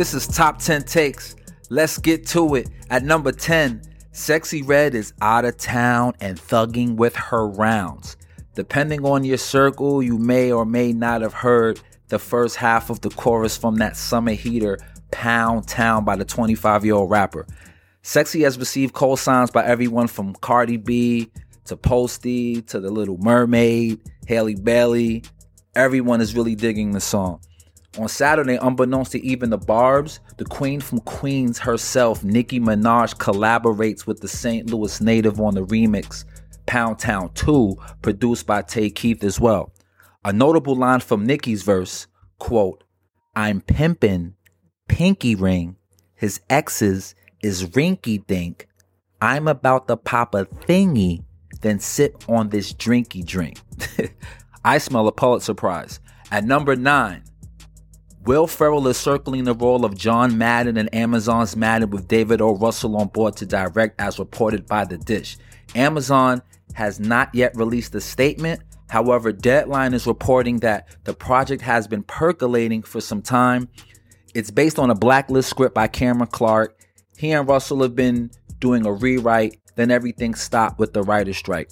This is Top 10 Takes. Let's get to it. At number 10, Sexy Red is out of town and thugging with her rounds. Depending on your circle, you may or may not have heard the first half of the chorus from that summer heater, Pound Town, by the 25-year-old rapper. Sexy has received cosigns by everyone from Cardi B to Posty to The Little Mermaid, Haley Bailey. Everyone is really digging the song. On Saturday, unbeknownst to even the Barbs, the queen from Queens herself, Nicki Minaj, collaborates with the St. Louis native on the remix Pound Town 2, produced by Tay Keith as well. A notable line from Nicki's verse, quote, "I'm pimpin' pinky ring, his exes is rinky dink, I'm about to pop a thingy, then sip on this drinky drink." I smell a Pulitzer Prize. At number 9, Will Ferrell is circling the role of John Madden in Amazon's Madden with David O. Russell on board to direct, as reported by The Dish. Amazon has not yet released a statement. However, Deadline is reporting that the project has been percolating for some time. It's based on a Blacklist script by Cameron Clark. He and Russell have been doing a rewrite, then everything stopped with the writer's strike.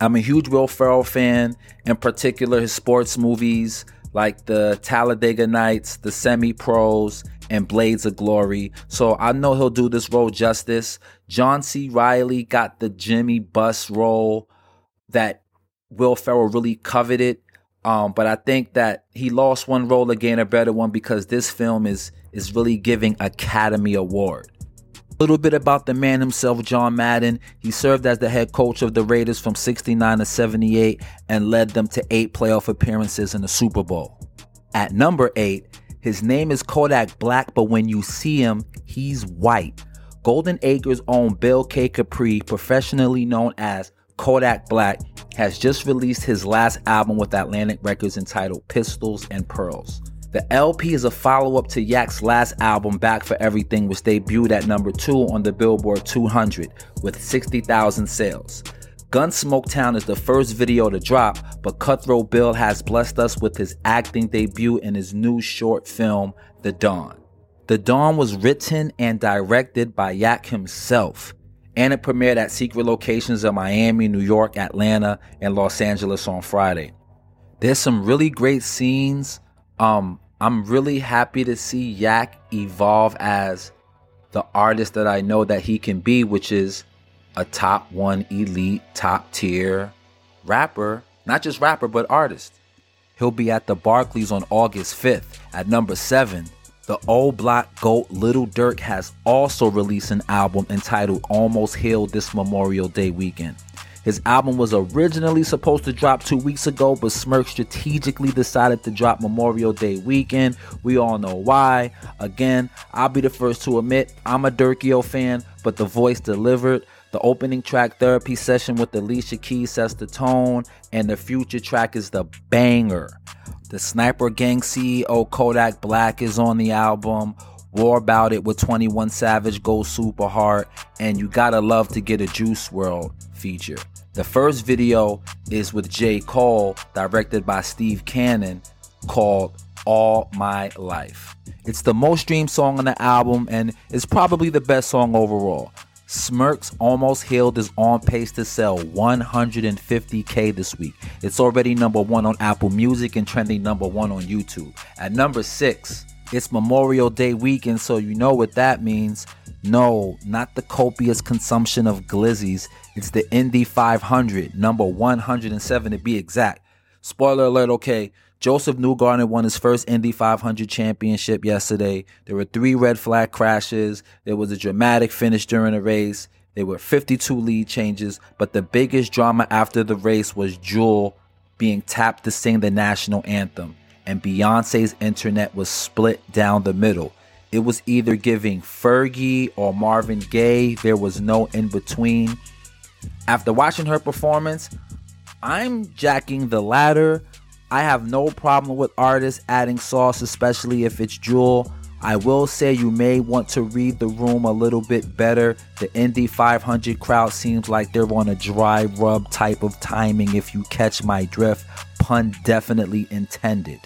I'm a huge Will Ferrell fan, in particular his sports movies, like the Talladega Nights, the Semi-Pros, and Blades of Glory. So I know he'll do this role justice. John C. Reilly got the Jimmy Buss role that Will Ferrell really coveted. But I think that he lost one role to gain a better one, because this film is really giving Academy Award. A little bit about the man himself, John Madden. He served as the head coach of the Raiders from 69 to 78 and led them to 8 playoff appearances in the Super Bowl. At number 8, his name is Kodak Black, but when you see him, he's white. Golden Acres' own Bill K. Capri, professionally known as Kodak Black, has just released his last album with Atlantic Records entitled Pistols and Pearls. The LP is a follow-up to Yak's last album, Back for Everything, which debuted at number 2 on the Billboard 200 with 60,000 sales. Gunsmoke Town is the first video to drop, but Cutthroat Bill has blessed us with his acting debut in his new short film, The Dawn. The Dawn was written and directed by Yak himself, and it premiered at secret locations in Miami, New York, Atlanta, and Los Angeles on Friday. There's some really great scenes. I'm really happy to see Yak evolve as the artist that I know that he can be, which is a top 1 elite, top tier rapper. Not just rapper, but artist. He'll be at the Barclays on August 5th. At number 7, the old block GOAT Lil Durk has also released an album entitled Almost Healed this Memorial Day weekend. His album was originally supposed to drop 2 weeks ago, but Smirk strategically decided to drop Memorial Day weekend. We all know why. Again, I'll be the first to admit I'm a Durkio fan, but the voice delivered. The opening track, Therapy Session with Alicia Keys, sets the tone, and the future track is the banger. The Sniper Gang CEO Kodak Black is on the album. War About It with 21 Savage goes super hard, and You Gotta Love to Get a Juice WRLD feature. The first video is with J. Cole, directed by Steve Cannon, called All My Life. It's the most streamed song on the album, and it's probably the best song overall. Smirk's Almost Healed is on pace to sell 150K this week. It's already number 1 on Apple Music and trending number 1 on YouTube. At number 6, it's Memorial Day weekend, so you know what that means. No, not the copious consumption of glizzies. It's the Indy 500, number 107 to be exact. Spoiler alert, okay. Joseph Newgarden won his first Indy 500 championship yesterday. There were 3 red flag crashes. There was a dramatic finish during the race. There were 52 lead changes. But the biggest drama after the race was Jewel being tapped to sing the national anthem, and Beyonce's internet was split down the middle. It was either giving Fergie or Marvin Gaye. There was no in between. After watching her performance, I'm jacking the latter. I have no problem with artists adding sauce, especially if it's Jewel. I will say you may want to read the room a little bit better. The Indy 500 crowd seems like they're on a dry rub type of timing, if you catch my drift. Pun definitely intended.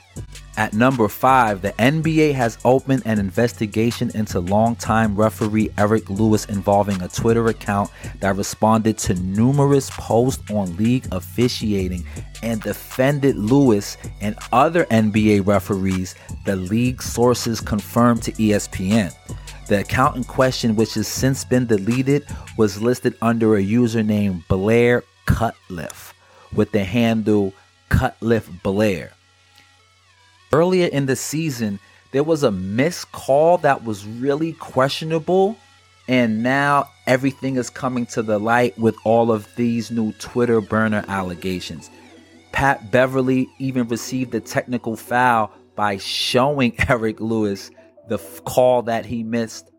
At number 5, the NBA has opened an investigation into longtime referee Eric Lewis involving a Twitter account that responded to numerous posts on league officiating and defended Lewis and other NBA referees, the league sources confirmed to ESPN. The account in question, which has since been deleted, was listed under a username Blair Cutliff with the handle Cutliff Blair. Earlier in the season, there was a missed call that was really questionable, and now everything is coming to the light with all of these new Twitter burner allegations. Pat Beverly even received a technical foul by showing Eric Lewis the call that he missed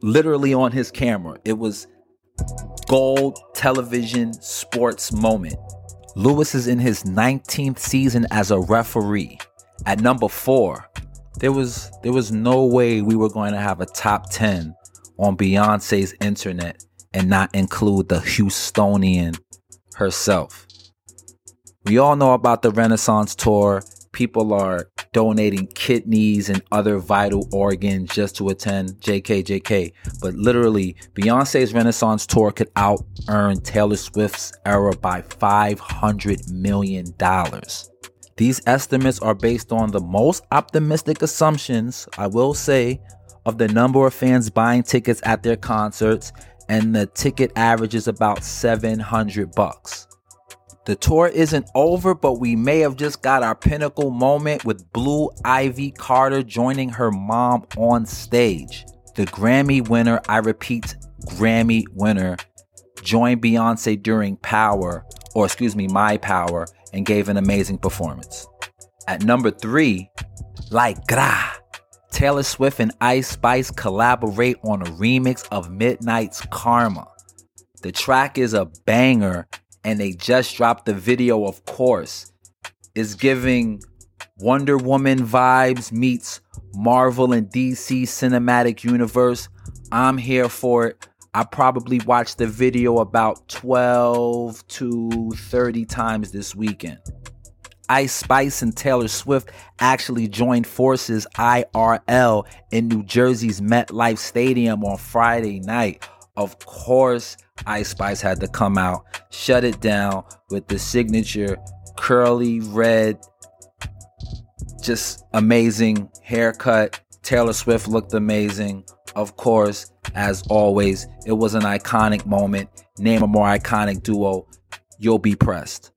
literally on his camera. It was gold television sports moment. Lewis is in his 19th season as a referee. At number 4, there was no way we were going to have a top 10 on Beyonce's internet and not include the Houstonian herself. We all know about the Renaissance tour. People are donating kidneys and other vital organs just to attend. JK. But literally, Beyonce's Renaissance tour could out-earn Taylor Swift's era by $500 million. These estimates are based on the most optimistic assumptions, I will say, of the number of fans buying tickets at their concerts, and the ticket averages about $700. The tour isn't over, but we may have just got our pinnacle moment with Blue Ivy Carter joining her mom on stage. The Grammy winner, I repeat, Grammy winner, joined Beyonce during My Power, and gave an amazing performance. At number 3, like Gra, Taylor Swift and Ice Spice collaborate on a remix of Midnight's Karma. The track is a banger, and they just dropped the video, of course. It's giving Wonder Woman vibes meets Marvel and DC Cinematic Universe. I'm here for it. I probably watched the video about 12 to 30 times this weekend. Ice Spice and Taylor Swift actually joined forces IRL in New Jersey's MetLife Stadium on Friday night. Of course, Ice Spice had to come out, shut it down with the signature curly red, just amazing haircut. Taylor Swift looked amazing. Of course, as always, it was an iconic moment. Name a more iconic duo, you'll be pressed.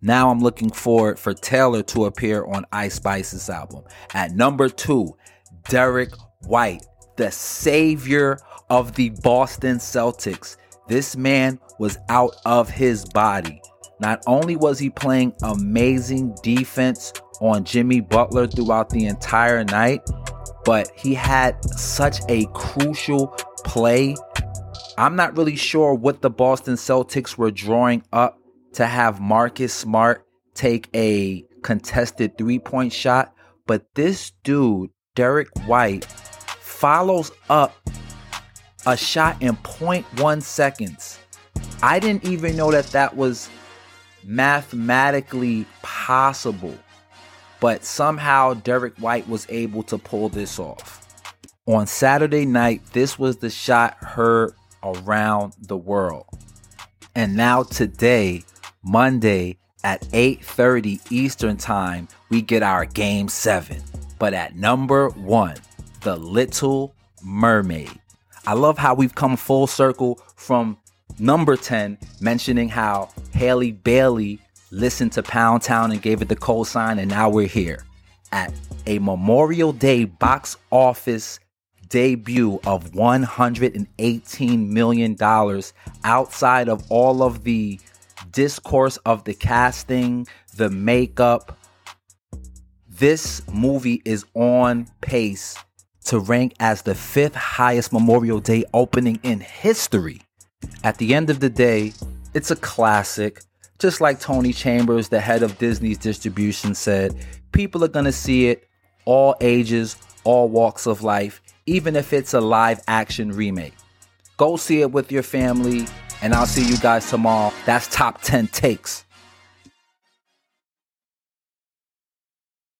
Now I'm looking forward for Taylor to appear on Ice Spice's album. At number 2, Derrick White, the savior of the Boston Celtics. This man was out of his body. Not only was he playing amazing defense on Jimmy Butler throughout the entire night, but he had such a crucial play. I'm not really sure what the Boston Celtics were drawing up to have Marcus Smart take a contested three-point shot, but this dude, Derrick White, follows up a shot in 0.1 seconds. I didn't even know that was mathematically possible, but somehow Derrick White was able to pull this off. On Saturday night, this was the shot heard around the world. And now today, Monday at 8:30 Eastern Time, we get our Game 7. But at number 1, The Little Mermaid. I love how we've come full circle from number 10, mentioning how Haley Bailey listened to Pound Town and gave it the cosign, and now we're here at a Memorial Day box office debut of $118 million outside of all of the discourse of the casting, the makeup. This movie is on pace to rank as the 5th highest Memorial Day opening in history. At the end of the day, it's a classic. Just like Tony Chambers, the head of Disney's distribution, said, people are gonna see it, all ages, all walks of life, even if it's a live action remake. Go see it with your family, and I'll see you guys tomorrow. That's Top 10 Takes.